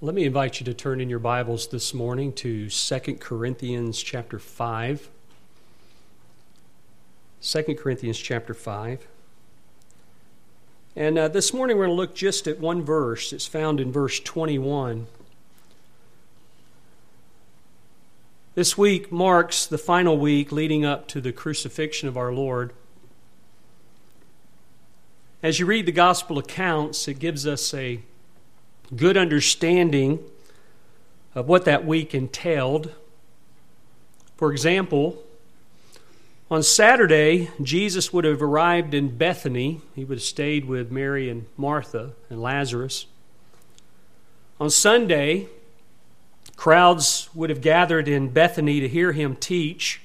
Let me invite you to turn in your Bibles this morning to 2 Corinthians chapter 5. 2 Corinthians chapter 5. And this morning we're going to look just at one verse. It's found in verse 21. This week marks the final week leading up to the crucifixion of our Lord. As you read the gospel accounts, it gives us a good understanding of what that week entailed. For example, on Saturday, Jesus would have arrived in Bethany. He would have stayed with Mary and Martha and Lazarus. On Sunday, crowds would have gathered in Bethany to hear him teach.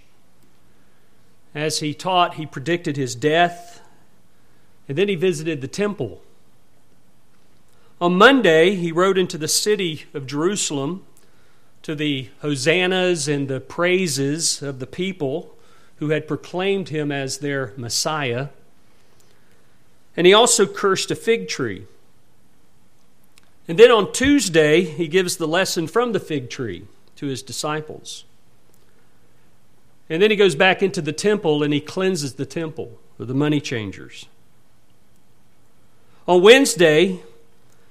As he taught, he predicted his death, and then he visited the temple. On Monday, he rode into the city of Jerusalem to the hosannas and the praises of the people who had proclaimed him as their Messiah. And he also cursed a fig tree. And then on Tuesday, he gives the lesson from the fig tree to his disciples. And then he goes back into the temple and he cleanses the temple of the money changers. On Wednesday,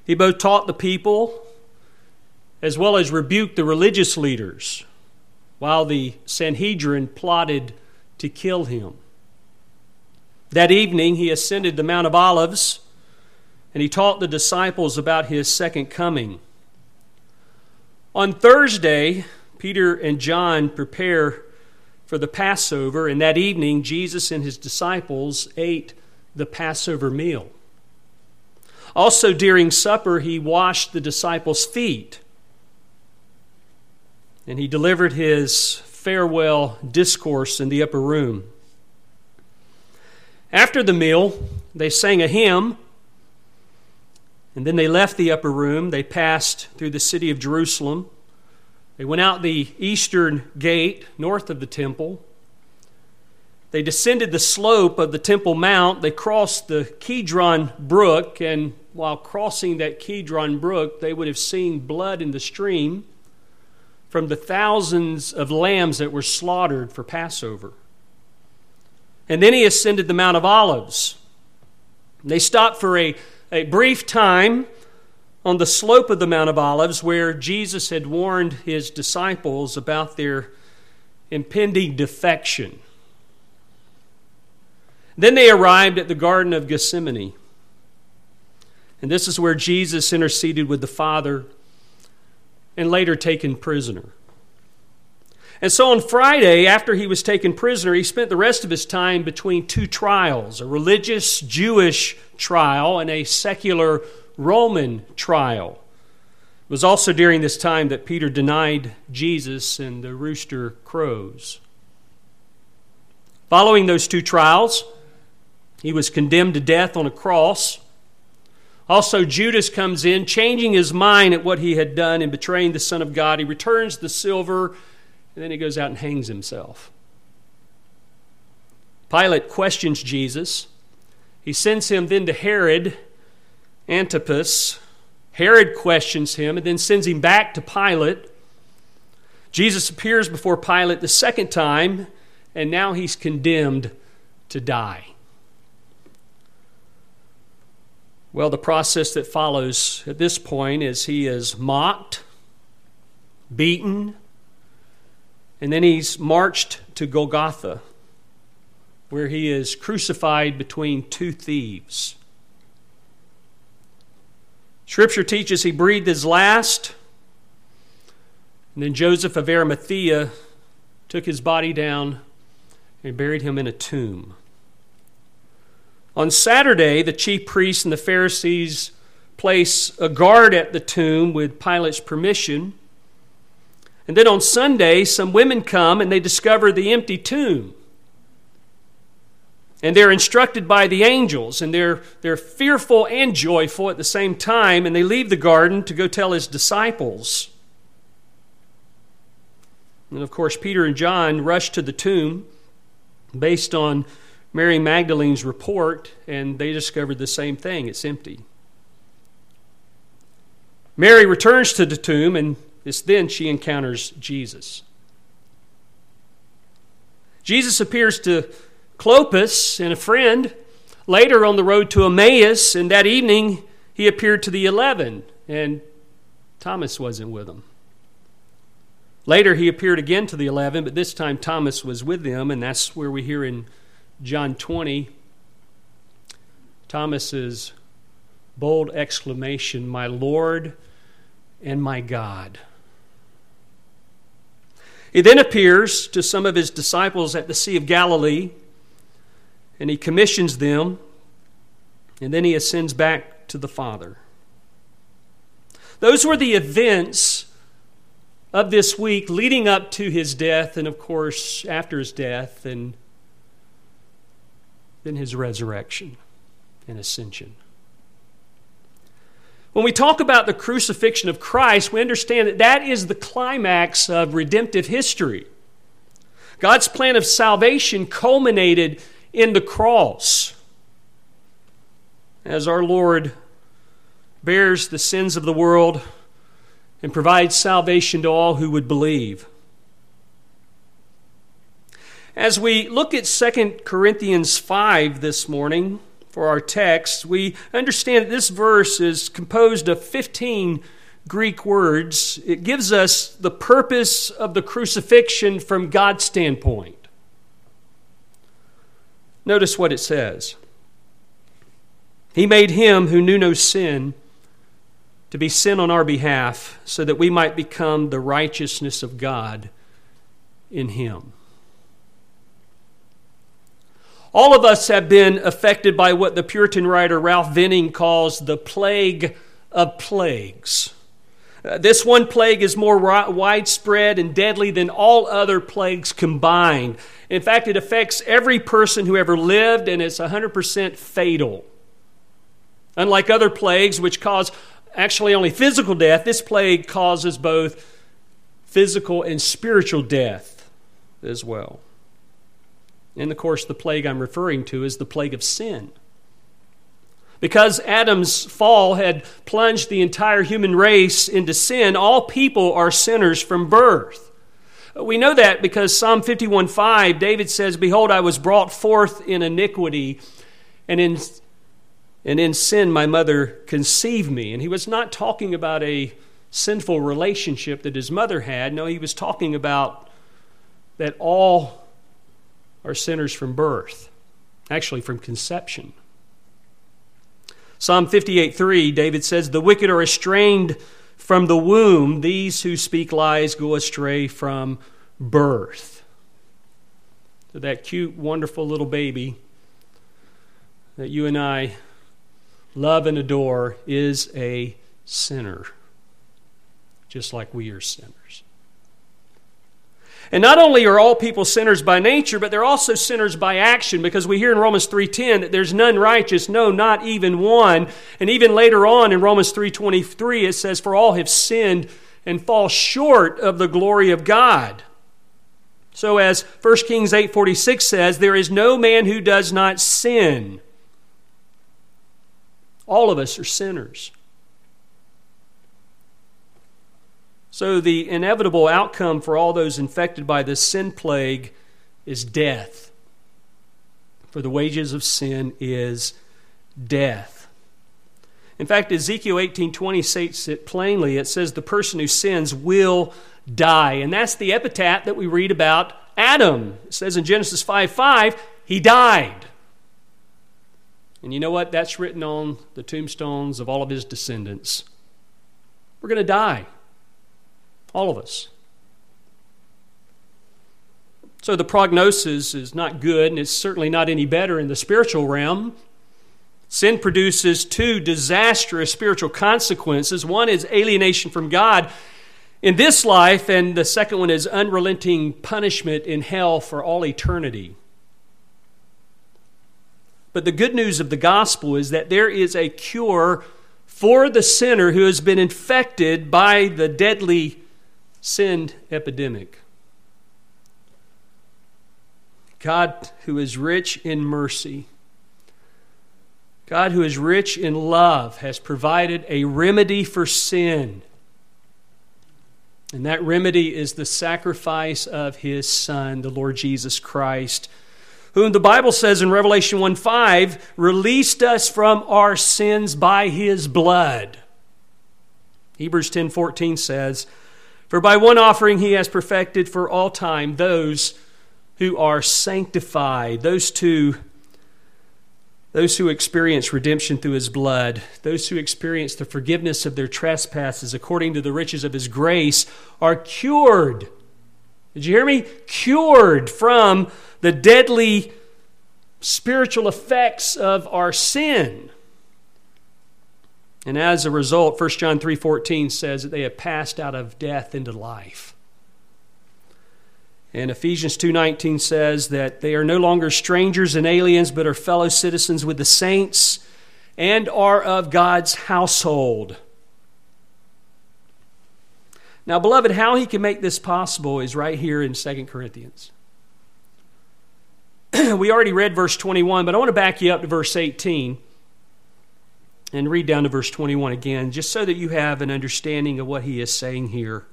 he both taught the people as well as rebuked the religious leaders while the Sanhedrin plotted to kill him. That evening, he ascended the Mount of Olives and he taught the disciples about his second coming. On Thursday, Peter and John prepare for the Passover, and that evening, Jesus and his disciples ate the Passover meal. Also, during supper, he washed the disciples' feet. And he delivered his farewell discourse in the upper room. After the meal, they sang a hymn. And then they left the upper room. They passed through the city of Jerusalem. They went out the eastern gate, north of the temple. They descended the slope of the Temple Mount. They crossed the Kidron Brook, and while crossing that Kidron Brook, they would have seen blood in the stream from the thousands of lambs that were slaughtered for Passover. And then he ascended the Mount of Olives. They stopped for a brief time on the slope of the Mount of Olives where Jesus had warned his disciples about their impending defection. Then they arrived at the Garden of Gethsemane. And this is where Jesus interceded with the Father and later taken prisoner. And so on Friday, after he was taken prisoner, he spent the rest of his time between two trials, a religious Jewish trial and a secular Roman trial. It was also during this time that Peter denied Jesus and the rooster crows. Following those two trials, he was condemned to death on a cross. Also, Judas comes in, changing his mind at what he had done and betraying the Son of God. He returns the silver, and then he goes out and hangs himself. Pilate questions Jesus. He sends him then to Herod Antipas. Herod questions him and then sends him back to Pilate. Jesus appears before Pilate the second time, and now he's condemned to die. Well, the process that follows at this point is he is mocked, beaten, and then he's marched to Golgotha, where he is crucified between two thieves. Scripture teaches he breathed his last, and then Joseph of Arimathea took his body down and buried him in a tomb. On Saturday, the chief priests and the Pharisees place a guard at the tomb with Pilate's permission. And then on Sunday, some women come and they discover the empty tomb. And they're instructed by the angels, and they're fearful and joyful at the same time, and they leave the garden to go tell his disciples. And of course, Peter and John rush to the tomb based on Mary Magdalene's report, and they discovered the same thing. It's empty. Mary returns to the tomb, and it's then she encounters Jesus. Jesus appears to Clopas and a friend later on the road to Emmaus, and that evening he appeared to the 11, and Thomas wasn't with them. Later he appeared again to the 11, but this time Thomas was with them, and that's where we hear in John 20, Thomas's bold exclamation, "My Lord and my God." He then appears to some of his disciples at the Sea of Galilee, and he commissions them, and then he ascends back to the Father. Those were the events of this week leading up to his death, and of course after his death, and then his resurrection and ascension. When we talk about the crucifixion of Christ, we understand that that is the climax of redemptive history. God's plan of salvation culminated in the cross. As our Lord bears the sins of the world and provides salvation to all who would believe. As we look at 2 Corinthians 5 this morning, for our text, we understand that this verse is composed of 15 Greek words. It gives us the purpose of the crucifixion from God's standpoint. Notice what it says. He made him who knew no sin to be sin on our behalf, so that we might become the righteousness of God in him. All of us have been affected by what the Puritan writer Ralph Venning calls the plague of plagues. This one plague is more widespread and deadly than all other plagues combined. In fact, it affects every person who ever lived, and it's 100% fatal. Unlike other plagues, which cause actually only physical death, this plague causes both physical and spiritual death as well. And, of course, the plague I'm referring to is the plague of sin. Because Adam's fall had plunged the entire human race into sin, all people are sinners from birth. We know that because Psalm 51:5, David says, "Behold, I was brought forth in iniquity, and in sin my mother conceived me." And he was not talking about a sinful relationship that his mother had. No, he was talking about that all are sinners from birth, actually from conception. Psalm 58:3, David says, "The wicked are estranged from the womb. These who speak lies go astray from birth." So that cute, wonderful little baby that you and I love and adore is a sinner, just like we are sinners. And not only are all people sinners by nature, but they're also sinners by action, because we hear in Romans 3:10 that there's none righteous, no, not even one. And even later on in Romans 3:23, it says, "For all have sinned and fall short of the glory of God." So as 1 Kings 8:46 says, "There is no man who does not sin." All of us are sinners. So the inevitable outcome for all those infected by this sin plague is death. For the wages of sin is death. In fact, Ezekiel 18:20 states it plainly. It says, "The person who sins will die." And that's the epitaph that we read about Adam. It says in Genesis 5:5, he died. And you know what? That's written on the tombstones of all of his descendants. We're going to die. All of us. So the prognosis is not good, and it's certainly not any better in the spiritual realm. Sin produces two disastrous spiritual consequences. One is alienation from God in this life, and the second one is unrelenting punishment in hell for all eternity. But the good news of the gospel is that there is a cure for the sinner who has been infected by the deadly sin epidemic. God, who is rich in mercy, God, who is rich in love, has provided a remedy for sin. And that remedy is the sacrifice of his Son, the Lord Jesus Christ, whom the Bible says in Revelation 1:5, released us from our sins by his blood. Hebrews 10:14 says, for by one offering he has perfected for all time those who are sanctified, those who experience redemption through his blood, those who experience the forgiveness of their trespasses according to the riches of his grace are cured. Did you hear me? Cured from the deadly spiritual effects of our sin. And as a result, 1 John 3:14 says that they have passed out of death into life. And Ephesians 2:19 says that they are no longer strangers and aliens, but are fellow citizens with the saints and are of God's household. Now, beloved, how he can make this possible is right here in 2 Corinthians. We already read verse 21, but I want to back you up to verse 18 and read down to verse 21 again, just so that you have an understanding of what he is saying here.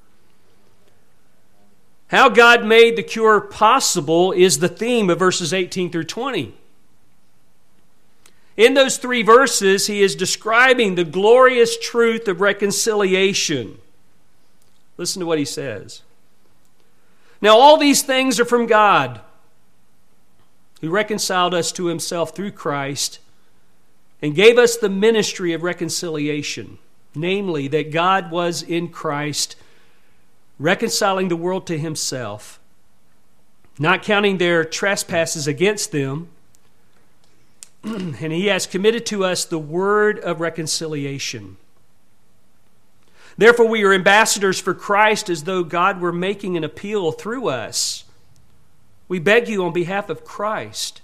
How God made the cure possible is the theme of verses 18 through 20. In those three verses, he is describing the glorious truth of reconciliation. Listen to what he says. Now all these things are from God, who reconciled us to himself through Christ and gave us the ministry of reconciliation, namely that God was in Christ reconciling the world to himself, not counting their trespasses against them, and he has committed to us the word of reconciliation. Therefore, we are ambassadors for Christ, as though God were making an appeal through us. We beg you on behalf of Christ,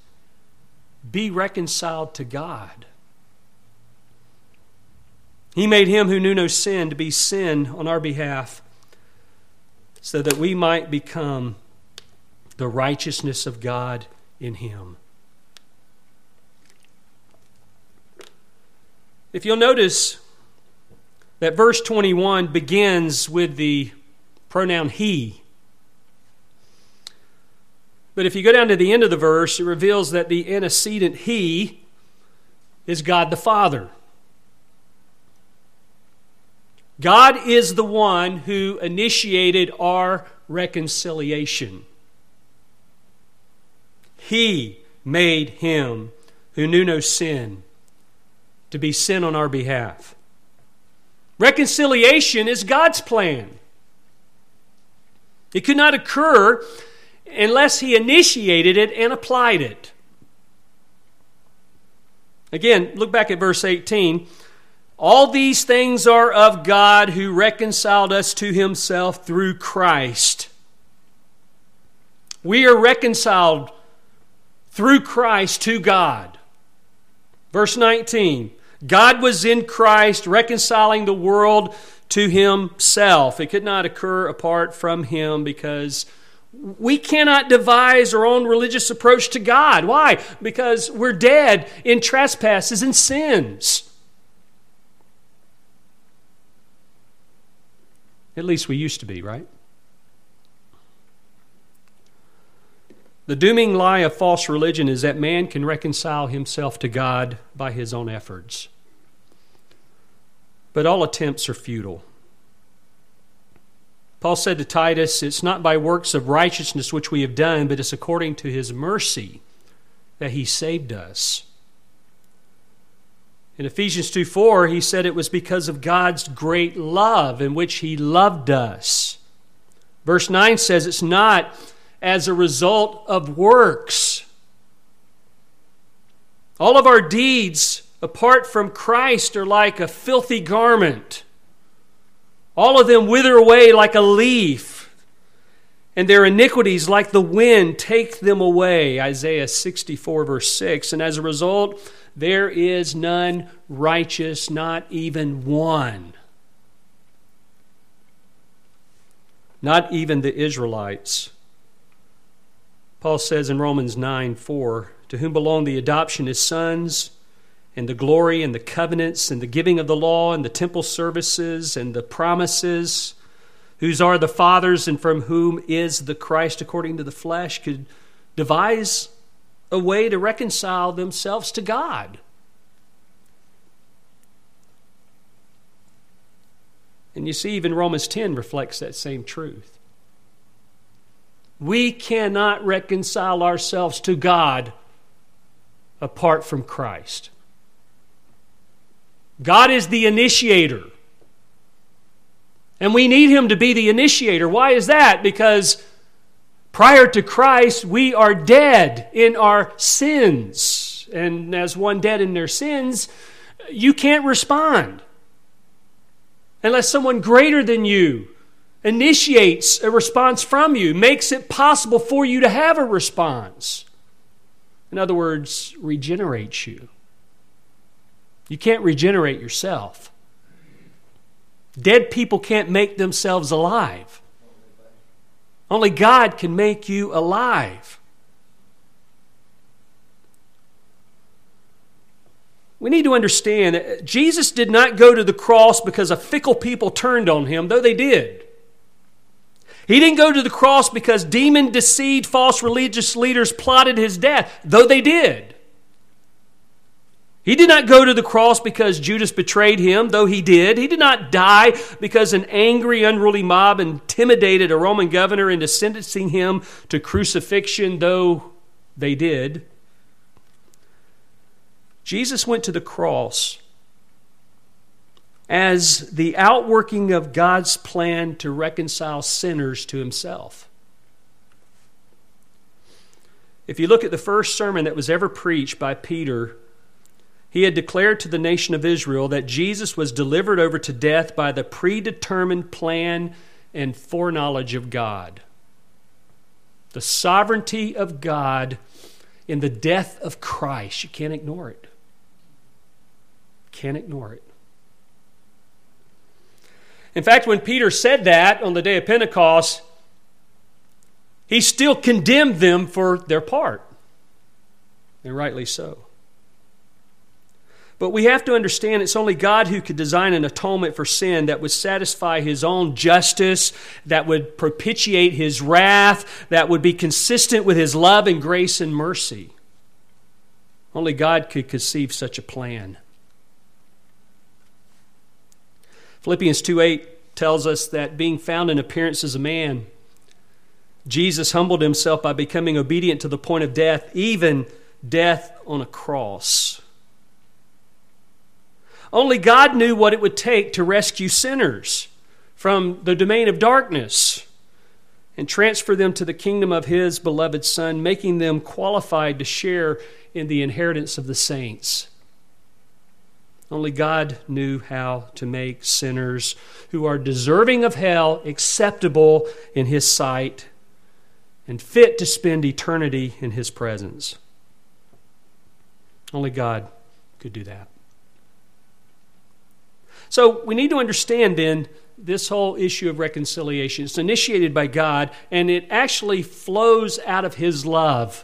be reconciled to God. He made him who knew no sin to be sin on our behalf, so that we might become the righteousness of God in him. If you'll notice, that verse 21 begins with the pronoun he. But if you go down to the end of the verse, it reveals that the antecedent he is God the Father. God is the one who initiated our reconciliation. He made him who knew no sin to be sin on our behalf. Reconciliation is God's plan. It could not occur unless he initiated it and applied it. Again, look back at verse 18. All these things are of God, who reconciled us to himself through Christ. We are reconciled through Christ to God. Verse 19. God was in Christ reconciling the world to himself. It could not occur apart from him, because we cannot devise our own religious approach to God. Why? Because we're dead in trespasses and sins. At least we used to be, right? The dooming lie of false religion is that man can reconcile himself to God by his own efforts. But all attempts are futile. Paul said to Titus, it's not by works of righteousness which we have done, but it's according to his mercy that he saved us. In Ephesians 2:4, he said it was because of God's great love in which he loved us. Verse 9 says it's not as a result of works. All of our deeds apart from Christ are like a filthy garment. All of them wither away like a leaf, and their iniquities, like the wind, take them away. Isaiah 64, verse 6. And as a result, there is none righteous, not even one. Not even the Israelites. Paul says in Romans 9:4, to whom belong the adoption as sons and the glory and the covenants and the giving of the law and the temple services and the promises, whose are the fathers and from whom is the Christ according to the flesh, could devise a way to reconcile themselves to God. And you see, even Romans 10 reflects that same truth. We cannot reconcile ourselves to God apart from Christ. God is the initiator. And we need him to be the initiator. Why is that? Because prior to Christ, we are dead in our sins. And as one dead in their sins, you can't respond unless someone greater than you initiates a response from you, makes it possible for you to have a response. In other words, regenerates you. You can't regenerate yourself. Dead people can't make themselves alive. Only God can make you alive. We need to understand, Jesus did not go to the cross because a fickle people turned on him, though they did. He didn't go to the cross because demon-deceived false religious leaders plotted his death, though they did. He did not go to the cross because Judas betrayed him, though he did. He did not die because an angry, unruly mob intimidated a Roman governor into sentencing him to crucifixion, though they did. Jesus went to the cross as the outworking of God's plan to reconcile sinners to himself. If you look at the first sermon that was ever preached by Peter, he had declared to the nation of Israel that Jesus was delivered over to death by the predetermined plan and foreknowledge of God. The sovereignty of God in the death of Christ. You can't ignore it. Can't ignore it. In fact, when Peter said that on the day of Pentecost, he still condemned them for their part. And rightly so. But we have to understand it's only God who could design an atonement for sin that would satisfy his own justice, that would propitiate his wrath, that would be consistent with his love and grace and mercy. Only God could conceive such a plan. Philippians 2:8 tells us that being found in appearance as a man, Jesus humbled himself by becoming obedient to the point of death, even death on a cross. Only God knew what it would take to rescue sinners from the domain of darkness and transfer them to the kingdom of his beloved Son, making them qualified to share in the inheritance of the saints. Only God knew how to make sinners who are deserving of hell acceptable in his sight and fit to spend eternity in his presence. Only God could do that. So we need to understand then this whole issue of reconciliation. It's initiated by God, and it actually flows out of his love.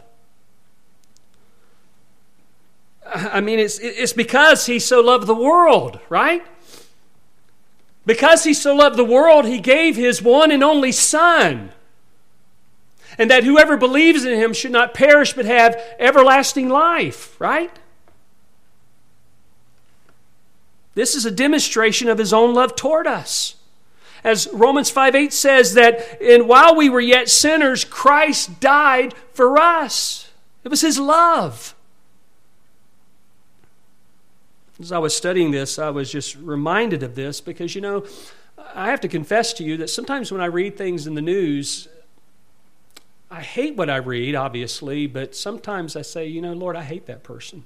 I mean, it's because he so loved the world, right? Because he so loved the world, he gave his one and only Son. And that whoever believes in him should not perish but have everlasting life, right? This is a demonstration of his own love toward us. As Romans 5:8 says that, and while we were yet sinners, Christ died for us. It was his love. As I was studying this, I was just reminded of this because, you know, I have to confess to you that sometimes when I read things in the news, I hate what I read, obviously, but sometimes I say, you know, Lord, I hate that person.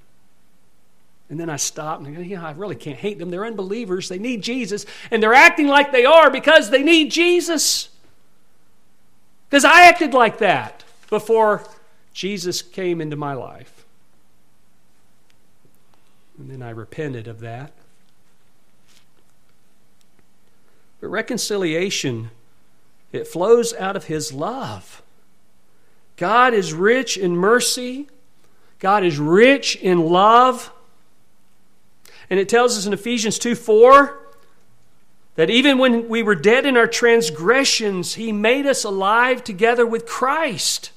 And then I stop and I go, yeah, I really can't hate them. They're unbelievers. They need Jesus. And they're acting like they are because they need Jesus. Because I acted like that before Jesus came into my life. And then I repented of that. But reconciliation, it flows out of his love. God is rich in mercy. God is rich in love. And it tells us in Ephesians 2:4 that even when we were dead in our transgressions, he made us alive together with Christ.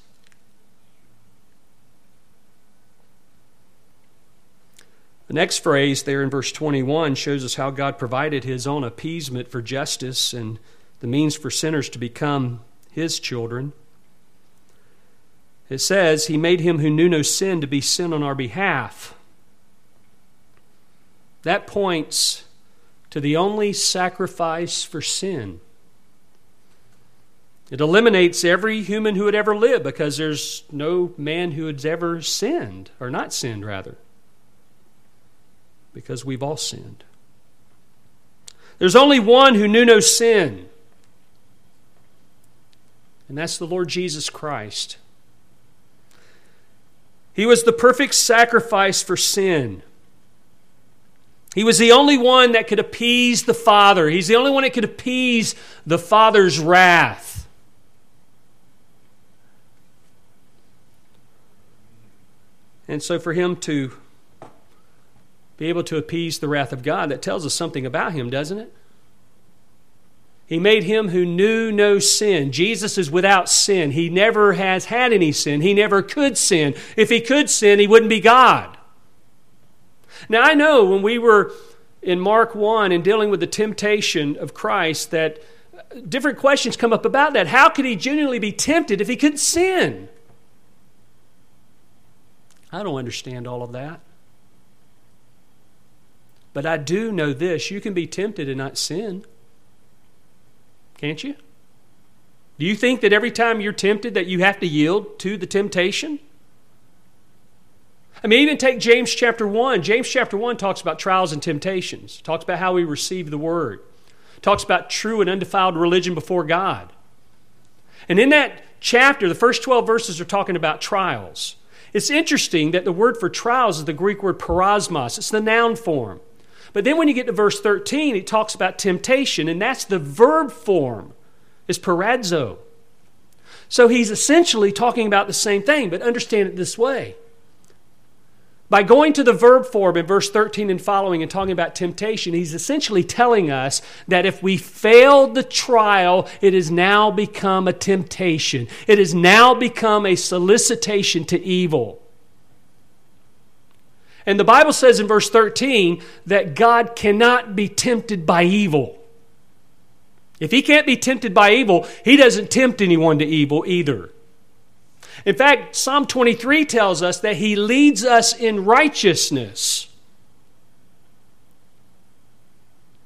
The next phrase there in verse 21 shows us how God provided his own appeasement for justice and the means for sinners to become his children. It says, he made him who knew no sin to be sin on our behalf. That points to the only sacrifice for sin. It eliminates every human who had ever lived because there's no man who has ever sinned, or not sinned rather, because we've all sinned. There's only one who knew no sin, and that's the Lord Jesus Christ. He was the perfect sacrifice for sin. He was the only one that could appease the Father. He's the only one that could appease the Father's wrath. And so for him to be able to appease the wrath of God, that tells us something about him, doesn't it? He made him who knew no sin. Jesus is without sin. He never has had any sin. He never could sin. If he could sin, he wouldn't be God. Now, I know when we were in Mark 1 and dealing with the temptation of Christ that different questions come up about that. How could he genuinely be tempted if he couldn't sin? I don't understand all of that. But I do know this. You can be tempted and not sin. Can't you? Do you think that every time you're tempted that you have to yield to the temptation? I mean, even take James chapter 1. James chapter 1 talks about trials and temptations. It talks about how we receive the word. It talks about true and undefiled religion before God. And in that chapter, the first 12 verses are talking about trials. It's interesting that the word for trials is the Greek word parasmos. It's the noun form. But then when you get to verse 13, it talks about temptation, and that's the verb form. It's paradzo. So he's essentially talking about the same thing, but understand it this way. By going to the verb form in verse 13 and following and talking about temptation, he's essentially telling us that if we failed the trial, it has now become a temptation. It has now become a solicitation to evil. And the Bible says in verse 13 that God cannot be tempted by evil. If he can't be tempted by evil, he doesn't tempt anyone to evil either. In fact, Psalm 23 tells us that he leads us in righteousness.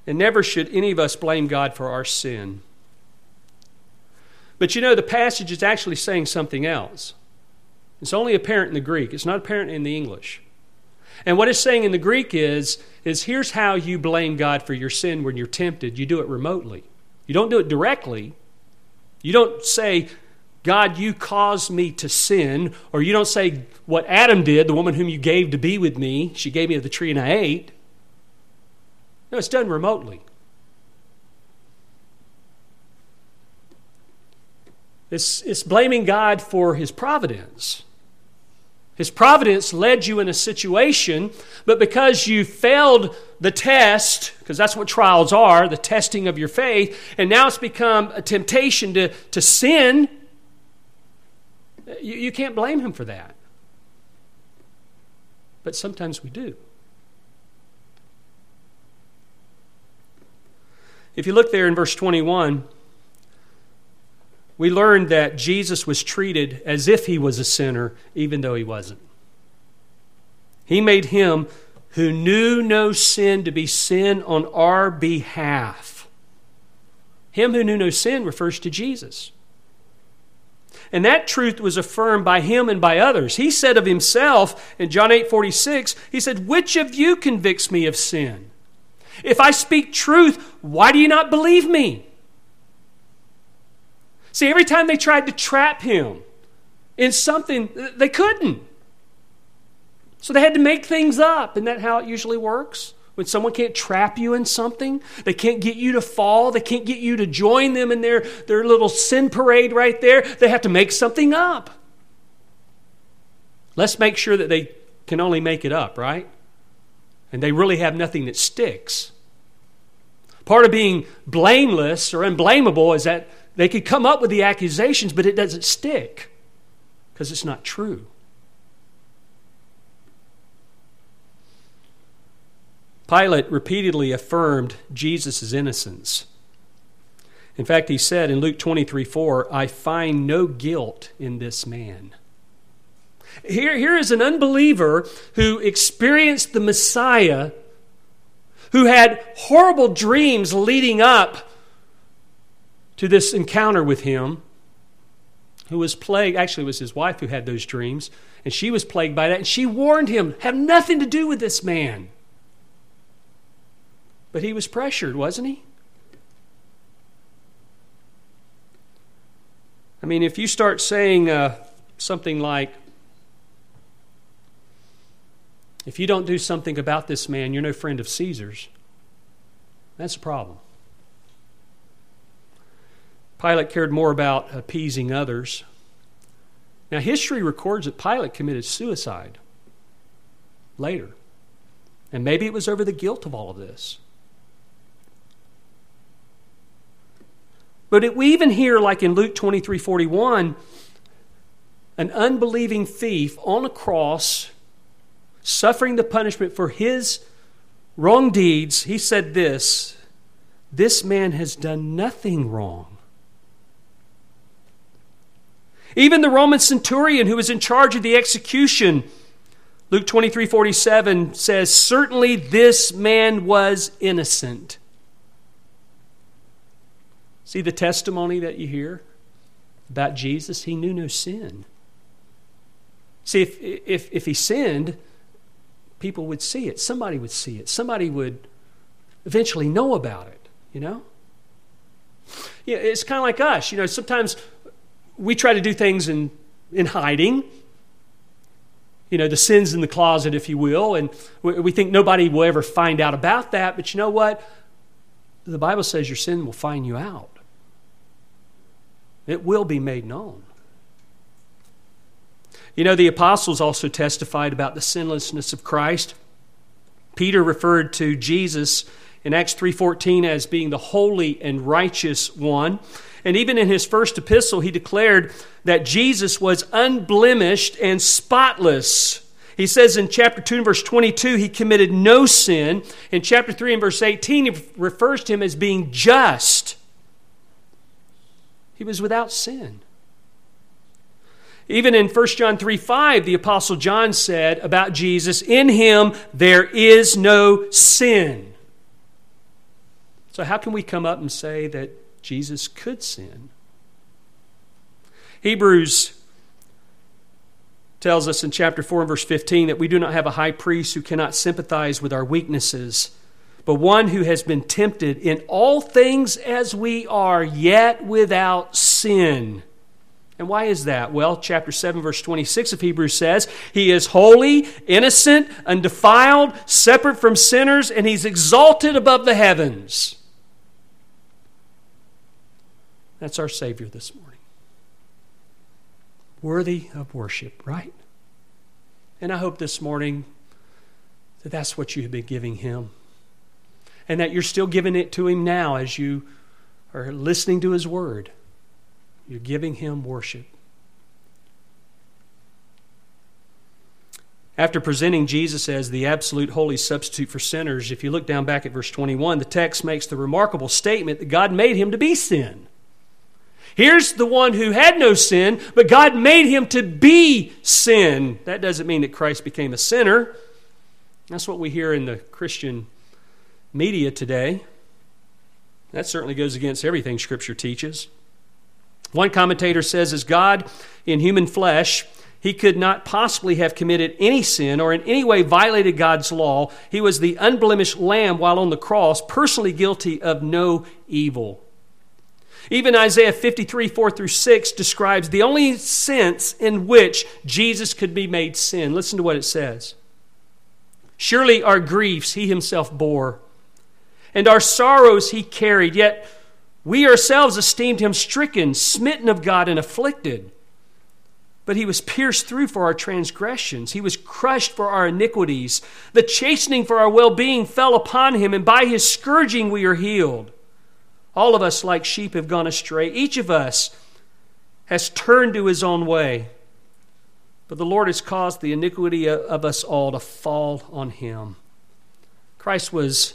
And never should any of us blame God for our sin. But you know, the passage is actually saying something else. It's only apparent in the Greek. It's not apparent in the English. And what it's saying in the Greek is here's how you blame God for your sin when you're tempted. You do it remotely. You don't do it directly. You don't say, God, you caused me to sin. Or you don't say what Adam did, the woman whom you gave to be with me. She gave me of the tree and I ate. No, it's done remotely. It's blaming God for his providence. His providence led you in a situation, but because you failed the test, because that's what trials are, the testing of your faith, and now it's become a temptation to sin, you can't blame him for that. But sometimes we do. If you look there in verse 21, we learned that Jesus was treated as if he was a sinner, even though he wasn't. He made him who knew no sin to be sin on our behalf. Him who knew no sin refers to Jesus. And that truth was affirmed by him and by others. He said of himself in John 8:46, he said, "Which of you convicts me of sin? If I speak truth, why do you not believe me?" See, every time they tried to trap him in something, they couldn't. So they had to make things up. Isn't that how it usually works? When someone can't trap you in something, they can't get you to fall, they can't get you to join them in their little sin parade right there, they have to make something up. Let's make sure that they can only make it up, right? and they really have nothing that sticks. Part of being blameless or unblameable is that they could come up with the accusations, but it doesn't stick because it's not true. Pilate repeatedly affirmed Jesus' innocence. In fact, he said in Luke 23:4, "I find no guilt in this man." Here is an unbeliever who experienced the Messiah, who had horrible dreams leading up to this encounter with him, who was plagued. Actually, it was his wife who had those dreams, and she was plagued by that, and she warned him, have nothing to do with this man. But he was pressured, wasn't he? I mean, if you start saying something like, if you don't do something about this man, you're no friend of Caesar's, that's a problem. Pilate cared more about appeasing others. Now, history records that Pilate committed suicide later. And maybe it was over the guilt of all of this. But we even hear, like in Luke 23:41, an unbelieving thief on a cross suffering the punishment for his wrong deeds, he said this, "This man has done nothing wrong." Even the Roman centurion who was in charge of the execution, Luke 23:47 says, "Certainly this man was innocent." See the testimony that you hear about Jesus? He knew no sin. See, if he sinned, people would see it. Somebody would see it. Somebody would eventually know about it, you know? Yeah, it's kind of like us. You know, sometimes we try to do things in hiding, you know, the sins in the closet, if you will, and we think nobody will ever find out about that. But you know what? The Bible says your sin will find you out. It will be made known. You know, the apostles also testified about the sinlessness of Christ. Peter referred to Jesus in Acts 3:14 as being the holy and righteous one. And even in his first epistle, he declared that Jesus was unblemished and spotless. He says in chapter 2 and verse 22, he committed no sin. In chapter 3 and verse 18, he refers to him as being just. He was without sin. Even in 1 John 3:5, the Apostle John said about Jesus, in him there is no sin. So how can we come up and say that Jesus could sin? Hebrews tells us in chapter 4 and verse 15 that we do not have a high priest who cannot sympathize with our weaknesses, but one who has been tempted in all things as we are, yet without sin. And why is that? Well, chapter 7, verse 26 of Hebrews says, he is holy, innocent, undefiled, separate from sinners, and he's exalted above the heavens. That's our Savior this morning. Worthy of worship, right? And I hope this morning that that's what you have been giving him, and that you're still giving it to him now as you are listening to his word. You're giving him worship. After presenting Jesus as the absolute holy substitute for sinners, if you look down back at verse 21, the text makes the remarkable statement that God made him to be sin. Here's the one who had no sin, but God made him to be sin. That doesn't mean that Christ became a sinner. That's what we hear in the Christian media today. That certainly goes against everything Scripture teaches. One commentator says, as God in human flesh, he could not possibly have committed any sin or in any way violated God's law. He was the unblemished lamb while on the cross, personally guilty of no evil. Even Isaiah 53:4-6 describes the only sense in which Jesus could be made sin. Listen to what it says. Surely our griefs he himself bore, and our sorrows he carried, yet we ourselves esteemed him stricken, smitten of God, and afflicted. But he was pierced through for our transgressions. He was crushed for our iniquities. The chastening for our well-being fell upon him, and by his scourging we are healed. All of us like sheep have gone astray. Each of us has turned to his own way. But the Lord has caused the iniquity of us all to fall on him. Christ was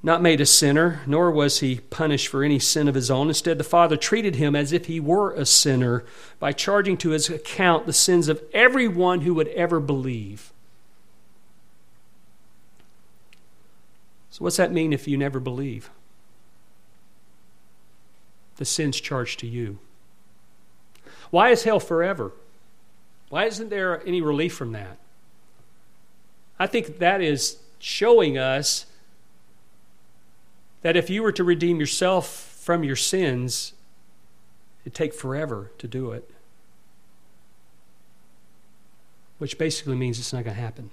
not made a sinner, nor was he punished for any sin of his own. Instead, the Father treated him as if he were a sinner by charging to his account the sins of everyone who would ever believe. So what's that mean if you never believe? The sin's charged to you. Why is hell forever? Why isn't there any relief from that? I think that is showing us that if you were to redeem yourself from your sins, it'd take forever to do it. Which basically means it's not going to happen.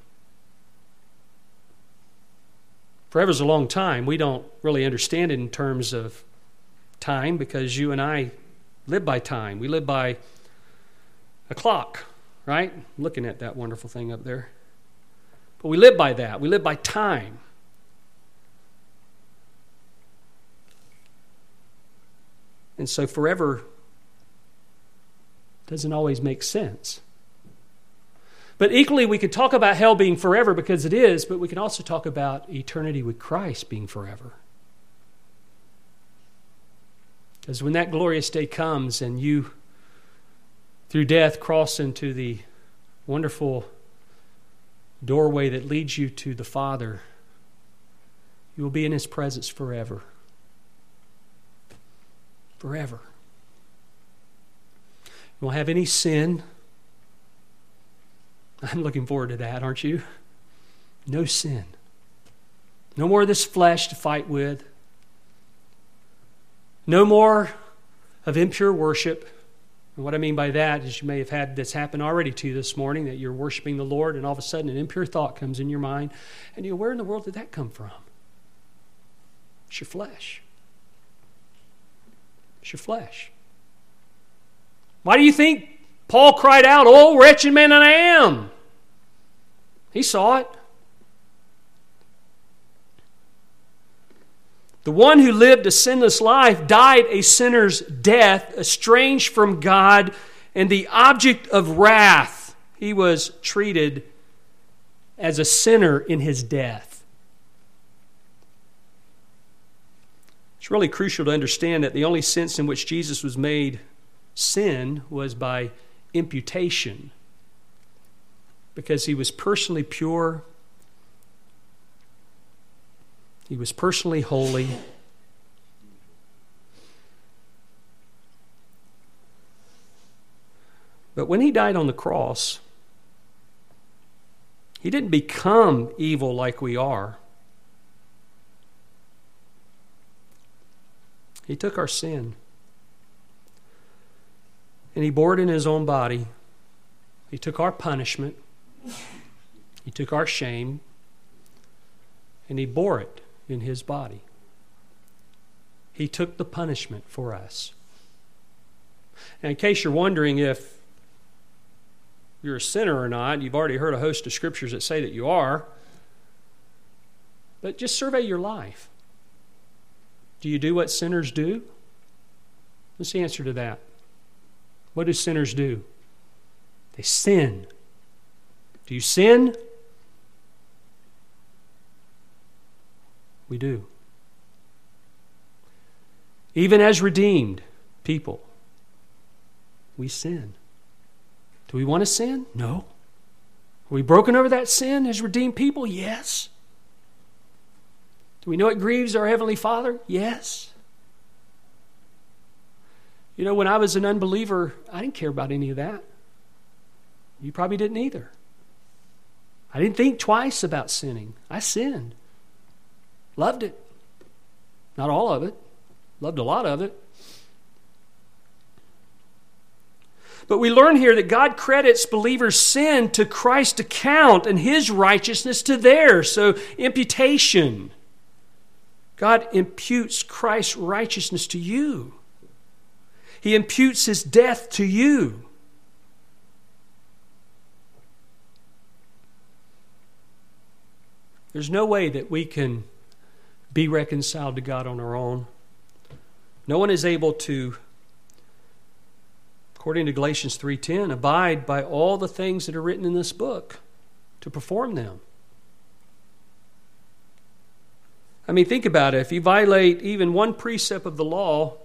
Forever's a long time. We don't really understand it in terms of time because you and I live by time. We live by a clock, right? I'm looking at that wonderful thing up there. But we live by that. We live by time. And so forever doesn't always make sense. But equally, we could talk about hell being forever because it is, but we can also talk about eternity with Christ being forever. Because when that glorious day comes and you, through death, cross into the wonderful doorway that leads you to the Father, you will be in his presence forever. Forever. You won't have any sin. I'm looking forward to that, aren't you? No sin. No more of this flesh to fight with. No more of impure worship. And what I mean by that is you may have had this happen already to you this morning, that you're worshiping the Lord and all of a sudden an impure thought comes in your mind. And where in the world did that come from? It's your flesh. It's your flesh. Why do you think Paul cried out, "Oh, wretched man that I am"? He saw it. The one who lived a sinless life died a sinner's death, estranged from God and the object of wrath. He was treated as a sinner in his death. It's really crucial to understand that the only sense in which Jesus was made sin was by imputation, because he was personally pure. He was personally holy. But when he died on the cross, he didn't become evil like we are. He took our sin. And he bore it in his own body. He took our punishment. He took our shame. And he bore it in his body. He took the punishment for us. And in case you're wondering if you're a sinner or not, you've already heard a host of scriptures that say that you are. But just survey your life. Do you do what sinners do? What's the answer to that? What do sinners do? They sin. Do you sin? We do. Even as redeemed people, we sin. Do we want to sin? No. Are we broken over that sin as redeemed people? Yes. Do we know it grieves our Heavenly Father? Yes. You know, when I was an unbeliever, I didn't care about any of that. You probably didn't either. I didn't think twice about sinning. I sinned. Loved it. Not all of it. Loved a lot of it. But we learn here that God credits believers' sin to Christ's account and his righteousness to theirs. So, imputation. God imputes Christ's righteousness to you. He imputes his death to you. There's no way that we can be reconciled to God on our own. No one is able to, according to Galatians 3:10, abide by all the things that are written in this book to perform them. I mean, think about it. If you violate even one precept of the law,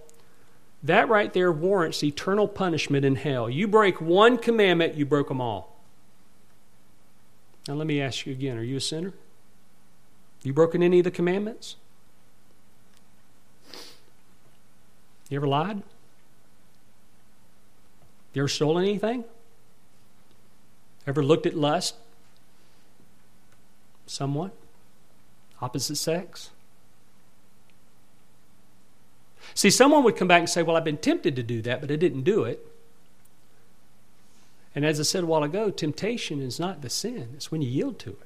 that right there warrants eternal punishment in hell. You break one commandment, you broke them all. Now let me ask you again, are you a sinner? You broken any of the commandments? You ever lied? You ever stolen anything? Ever looked at lust? Someone? Opposite sex? See, someone would come back and say, well, I've been tempted to do that, but I didn't do it. And as I said a while ago, temptation is not the sin. It's when you yield to it.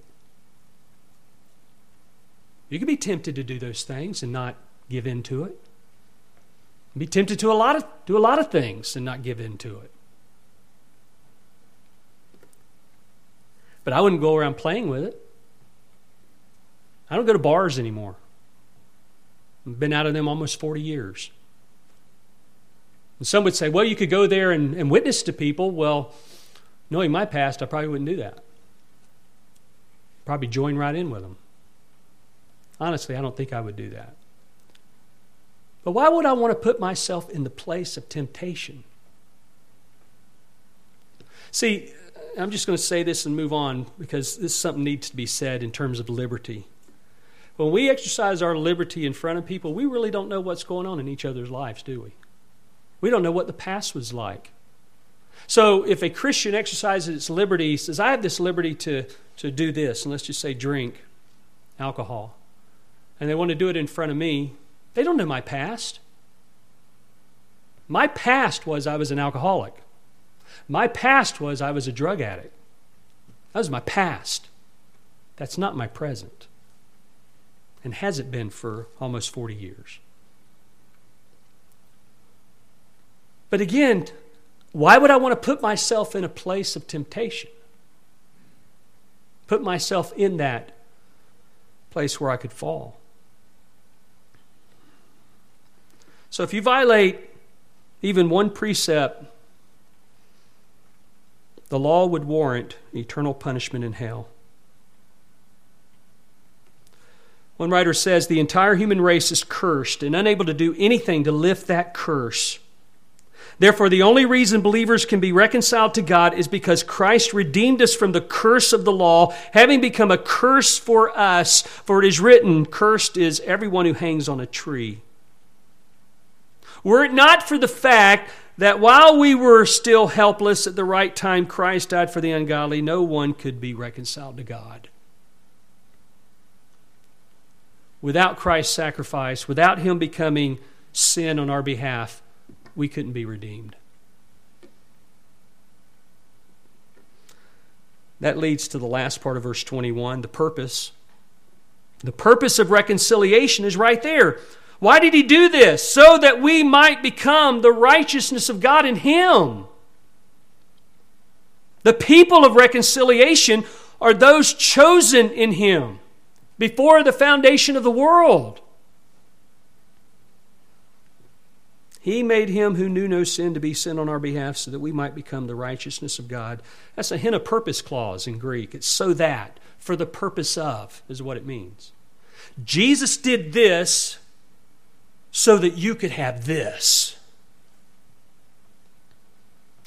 You can be tempted to do those things and not give in to it. Be tempted to do a lot of things and not give in to it. But I wouldn't go around playing with it. I don't go to bars anymore. I've been out of them almost 40 years. And some would say, well, you could go there and witness to people. Well, knowing my past, I probably wouldn't do that. Probably join right in with them. Honestly, I don't think I would do that. But why would I want to put myself in the place of temptation? See, I'm just going to say this and move on because this is something that needs to be said in terms of liberty. When we exercise our liberty in front of people, we really don't know what's going on in each other's lives, do we? We don't know what the past was like. So if a Christian exercises its liberty, says, I have this liberty to do this, and let's just say drink alcohol, and they want to do it in front of me, they don't know my past. My past was I was an alcoholic. My past was I was a drug addict. That was my past. That's not my present. And hasn't been for almost 40 years. But again, why would I want to put myself in a place of temptation? Put myself in that place where I could fall. So if you violate even one precept, the law would warrant eternal punishment in hell. One writer says, the entire human race is cursed and unable to do anything to lift that curse. Therefore, the only reason believers can be reconciled to God is because Christ redeemed us from the curse of the law, having become a curse for us. For it is written, cursed is everyone who hangs on a tree. Were it not for the fact that while we were still helpless at the right time, Christ died for the ungodly, no one could be reconciled to God. Without Christ's sacrifice, without Him becoming sin on our behalf, we couldn't be redeemed. That leads to the last part of verse 21, the purpose. The purpose of reconciliation is right there. Why did He do this? So that we might become the righteousness of God in Him. The people of reconciliation are those chosen in Him before the foundation of the world. He made Him who knew no sin to be sin on our behalf so that we might become the righteousness of God. That's a henna purpose clause in Greek. It's so that, for the purpose of, is what it means. Jesus did this so that you could have this.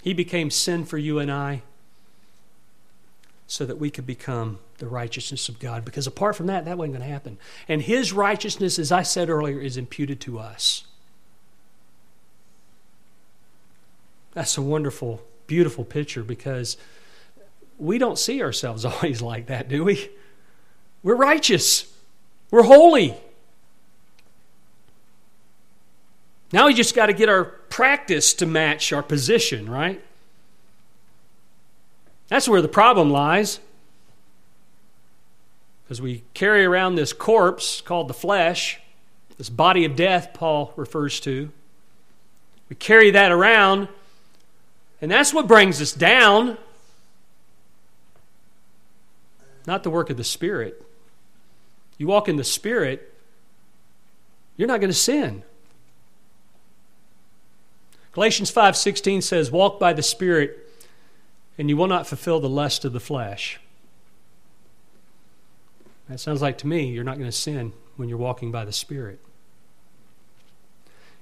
He became sin for you and I so that we could become the righteousness of God. Because apart from that, that wasn't going to happen. And His righteousness, as I said earlier, is imputed to us. That's a wonderful, beautiful picture because we don't see ourselves always like that, do we? We're righteous. We're holy. Now we just got to get our practice to match our position, right? That's where the problem lies. Because we carry around this corpse called the flesh, this body of death Paul refers to. We carry that around. And that's what brings us down. Not the work of the Spirit. You walk in the Spirit, you're not going to sin. Galatians 5:16 says, walk by the Spirit, and you will not fulfill the lust of the flesh. That sounds like to me, you're not going to sin when you're walking by the Spirit.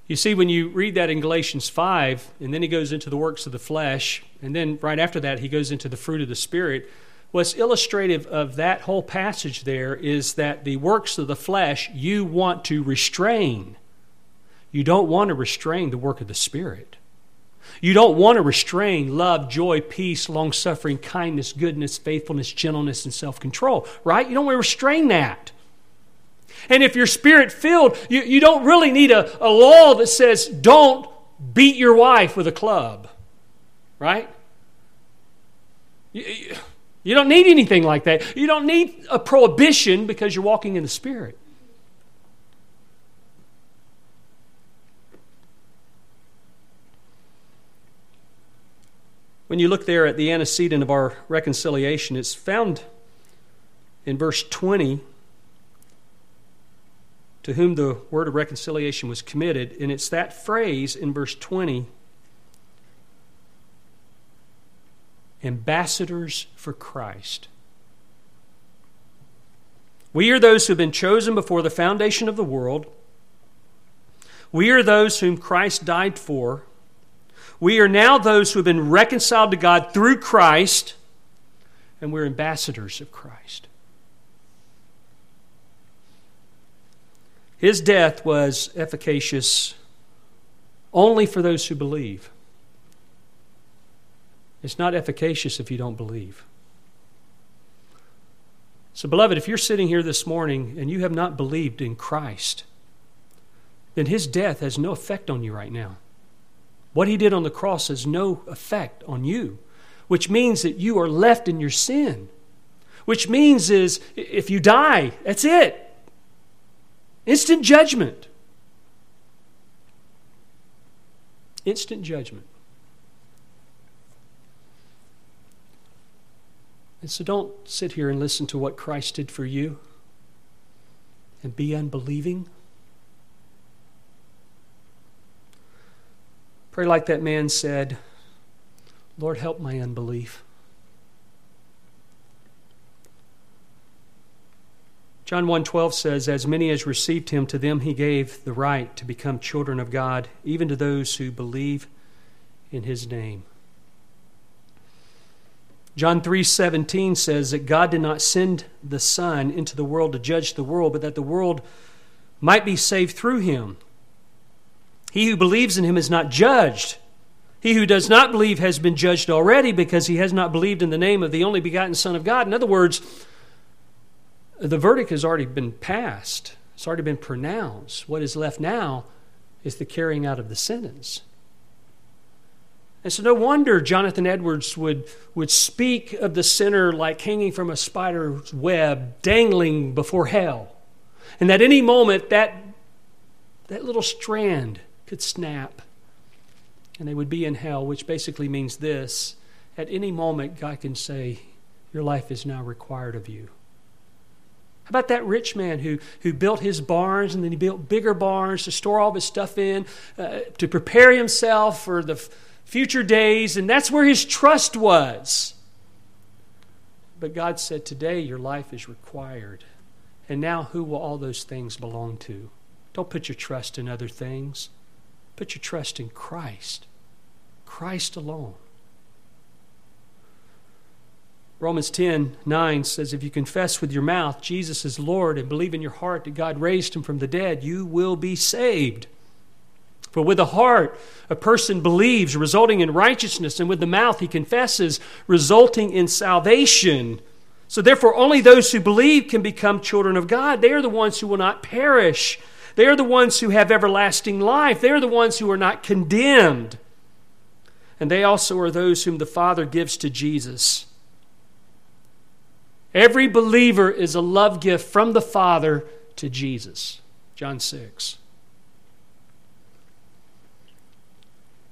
You see, when you read that in Galatians 5, and then he goes into the works of the flesh, and then right after that he goes into the fruit of the Spirit, what's illustrative of that whole passage there is that the works of the flesh you want to restrain. You don't want to restrain the work of the Spirit. You don't want to restrain love, joy, peace, long-suffering, kindness, goodness, faithfulness, gentleness, and self-control, right? You don't want to restrain that. And if you're Spirit-filled, you don't really need a law that says don't beat your wife with a club, right? You don't need anything like that. You don't need a prohibition because you're walking in the Spirit. When you look there at the antecedent of our reconciliation, it's found in verse 20, to whom the word of reconciliation was committed, and it's that phrase in verse 20, ambassadors for Christ. We are those who have been chosen before the foundation of the world. We are those whom Christ died for. We are now those who have been reconciled to God through Christ, and we're ambassadors of Christ. His death was efficacious only for those who believe. It's not efficacious if you don't believe. So, beloved, if you're sitting here this morning and you have not believed in Christ, then his death has no effect on you right now. What he did on the cross has no effect on you, which means that you are left in your sin, which means is if you die, that's it. Instant judgment. Instant judgment. And so don't sit here and listen to what Christ did for you and be unbelieving. Pray like that man said, Lord, help my unbelief. John 1:12 says, as many as received him, to them he gave the right to become children of God, even to those who believe in his name. John 3:17 says that God did not send the Son into the world to judge the world, but that the world might be saved through him. He who believes in him is not judged. He who does not believe has been judged already because he has not believed in the name of the only begotten Son of God. In other words, the verdict has already been passed. It's already been pronounced. What is left now is the carrying out of the sentence. And so no wonder Jonathan Edwards would speak of the sinner like hanging from a spider's web, dangling before hell. And that any moment that little strand could snap and they would be in hell, which basically means this: at any moment God can say, your life is now required of you. How about that rich man who built his barns and then he built bigger barns to store all of his stuff in, to prepare himself for the future days, and that's where his trust was. But God said, today your life is required. And now who will all those things belong to? Don't put your trust in other things. Put your trust in Christ. Christ alone. Romans 10:9 says, if you confess with your mouth Jesus is Lord and believe in your heart that God raised him from the dead, you will be saved. For with the heart a person believes, resulting in righteousness, and with the mouth he confesses, resulting in salvation. So therefore only those who believe can become children of God. They are the ones who will not perish. They are the ones who have everlasting life. They are the ones who are not condemned. And they also are those whom the Father gives to Jesus. Every believer is a love gift from the Father to Jesus. John 6.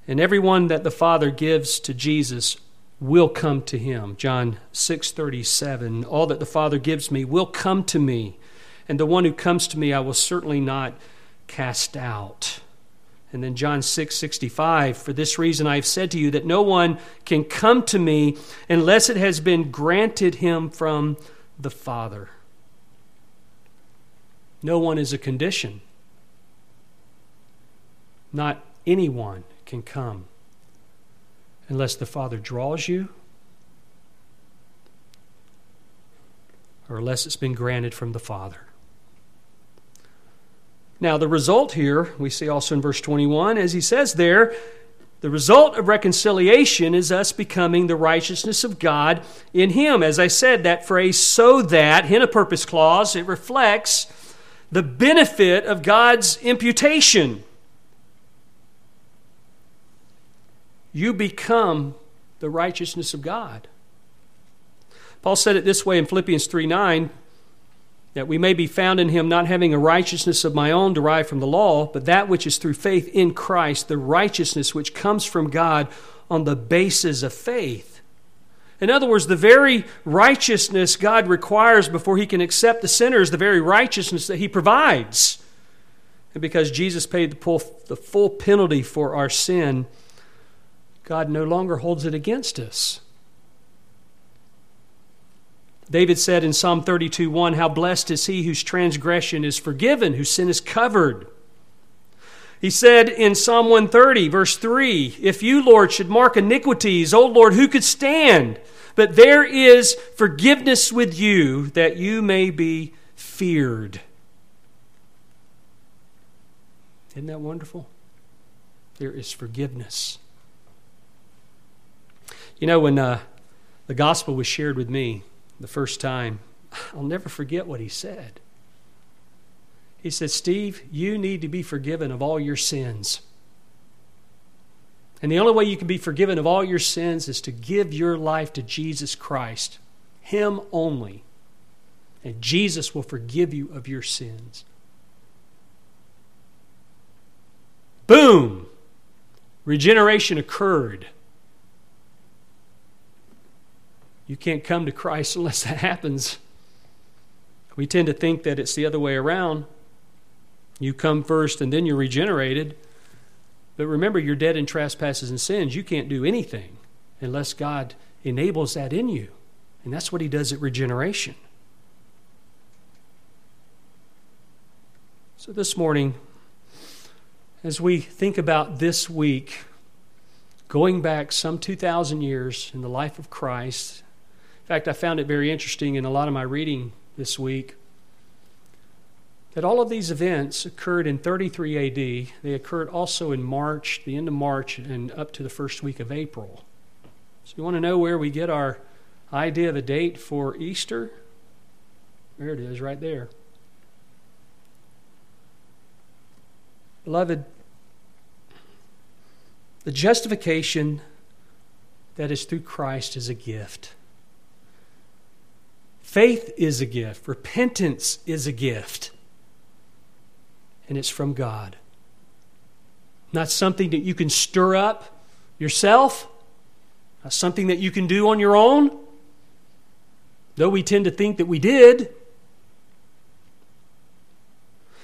And everyone that the Father gives to Jesus will come to him. John 6:37. All that the Father gives me will come to me, and the one who comes to me I will certainly not cast out. And then John 6:65, for this reason I have said to you that no one can come to me unless it has been granted him from the Father. No one is a condition. Not anyone can come unless the Father draws you or unless it's been granted from the Father. Now, the result here, we see also in verse 21, as he says there, the result of reconciliation is us becoming the righteousness of God in him. As I said, that phrase, so that, in a purpose clause, it reflects the benefit of God's imputation. You become the righteousness of God. Paul said it this way in Philippians 3:9, that we may be found in him, not having a righteousness of my own derived from the law, but that which is through faith in Christ, the righteousness which comes from God on the basis of faith. In other words, the very righteousness God requires before he can accept the sinner is the very righteousness that he provides. And because Jesus paid the full penalty for our sin, God no longer holds it against us. David said in Psalm 32:1, how blessed is he whose transgression is forgiven, whose sin is covered. He said in Psalm 130, verse 3, if you, Lord, should mark iniquities, O Lord, who could stand? But there is forgiveness with you, that you may be feared. Isn't that wonderful? There is forgiveness. You know, when the gospel was shared with me, the first time, I'll never forget what he said. He said, Steve, you need to be forgiven of all your sins. And the only way you can be forgiven of all your sins is to give your life to Jesus Christ, him only. And Jesus will forgive you of your sins. Boom! Regeneration occurred. You can't come to Christ unless that happens. We tend to think that it's the other way around. You come first and then you're regenerated. But remember, you're dead in trespasses and sins. You can't do anything unless God enables that in you. And that's what he does at regeneration. So this morning, as we think about this week, going back some 2,000 years in the life of Christ. In fact, I found it very interesting in a lot of my reading this week that all of these events occurred in 33 AD. They occurred also in March, the end of March, and up to the first week of April. So you want to know where we get our idea of a date for Easter? There it is, right there. Beloved, the justification that is through Christ is a gift. Faith is a gift. Repentance is a gift. And it's from God. Not something that you can stir up yourself. Not something that you can do on your own. Though we tend to think that we did.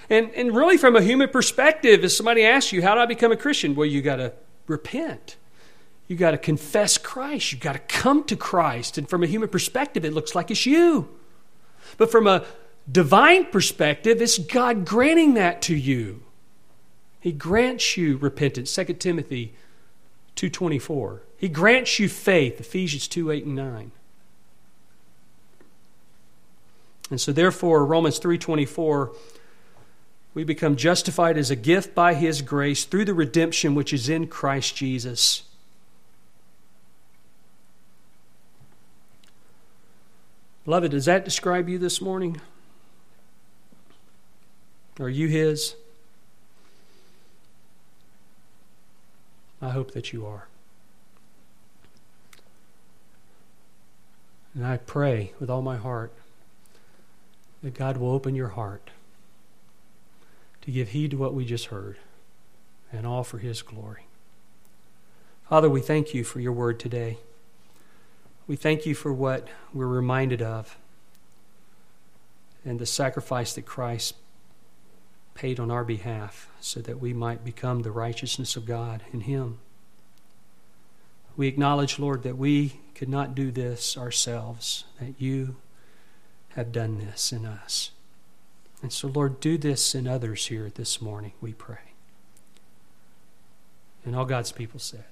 And really from a human perspective, if somebody asks you, how do I become a Christian? Well, you got to repent. You got to confess Christ. You got to come to Christ. And from a human perspective, it looks like it's you. But from a divine perspective, it's God granting that to you. He grants you repentance, 2 Timothy 2:24. He grants you faith, Ephesians 2:8 and 9. And so therefore, Romans 3:24, we become justified as a gift by his grace through the redemption which is in Christ Jesus. Beloved, does that describe you this morning? Are you his? I hope that you are. And I pray with all my heart that God will open your heart to give heed to what we just heard and all for his glory. Father, we thank you for your word today. We thank you for what we're reminded of. and the sacrifice that Christ paid on our behalf so that we might become the righteousness of God in Him. We acknowledge, Lord, that we could not do this ourselves, that You have done this in us. And so, Lord, do this in others here this morning, we pray. And all God's people said.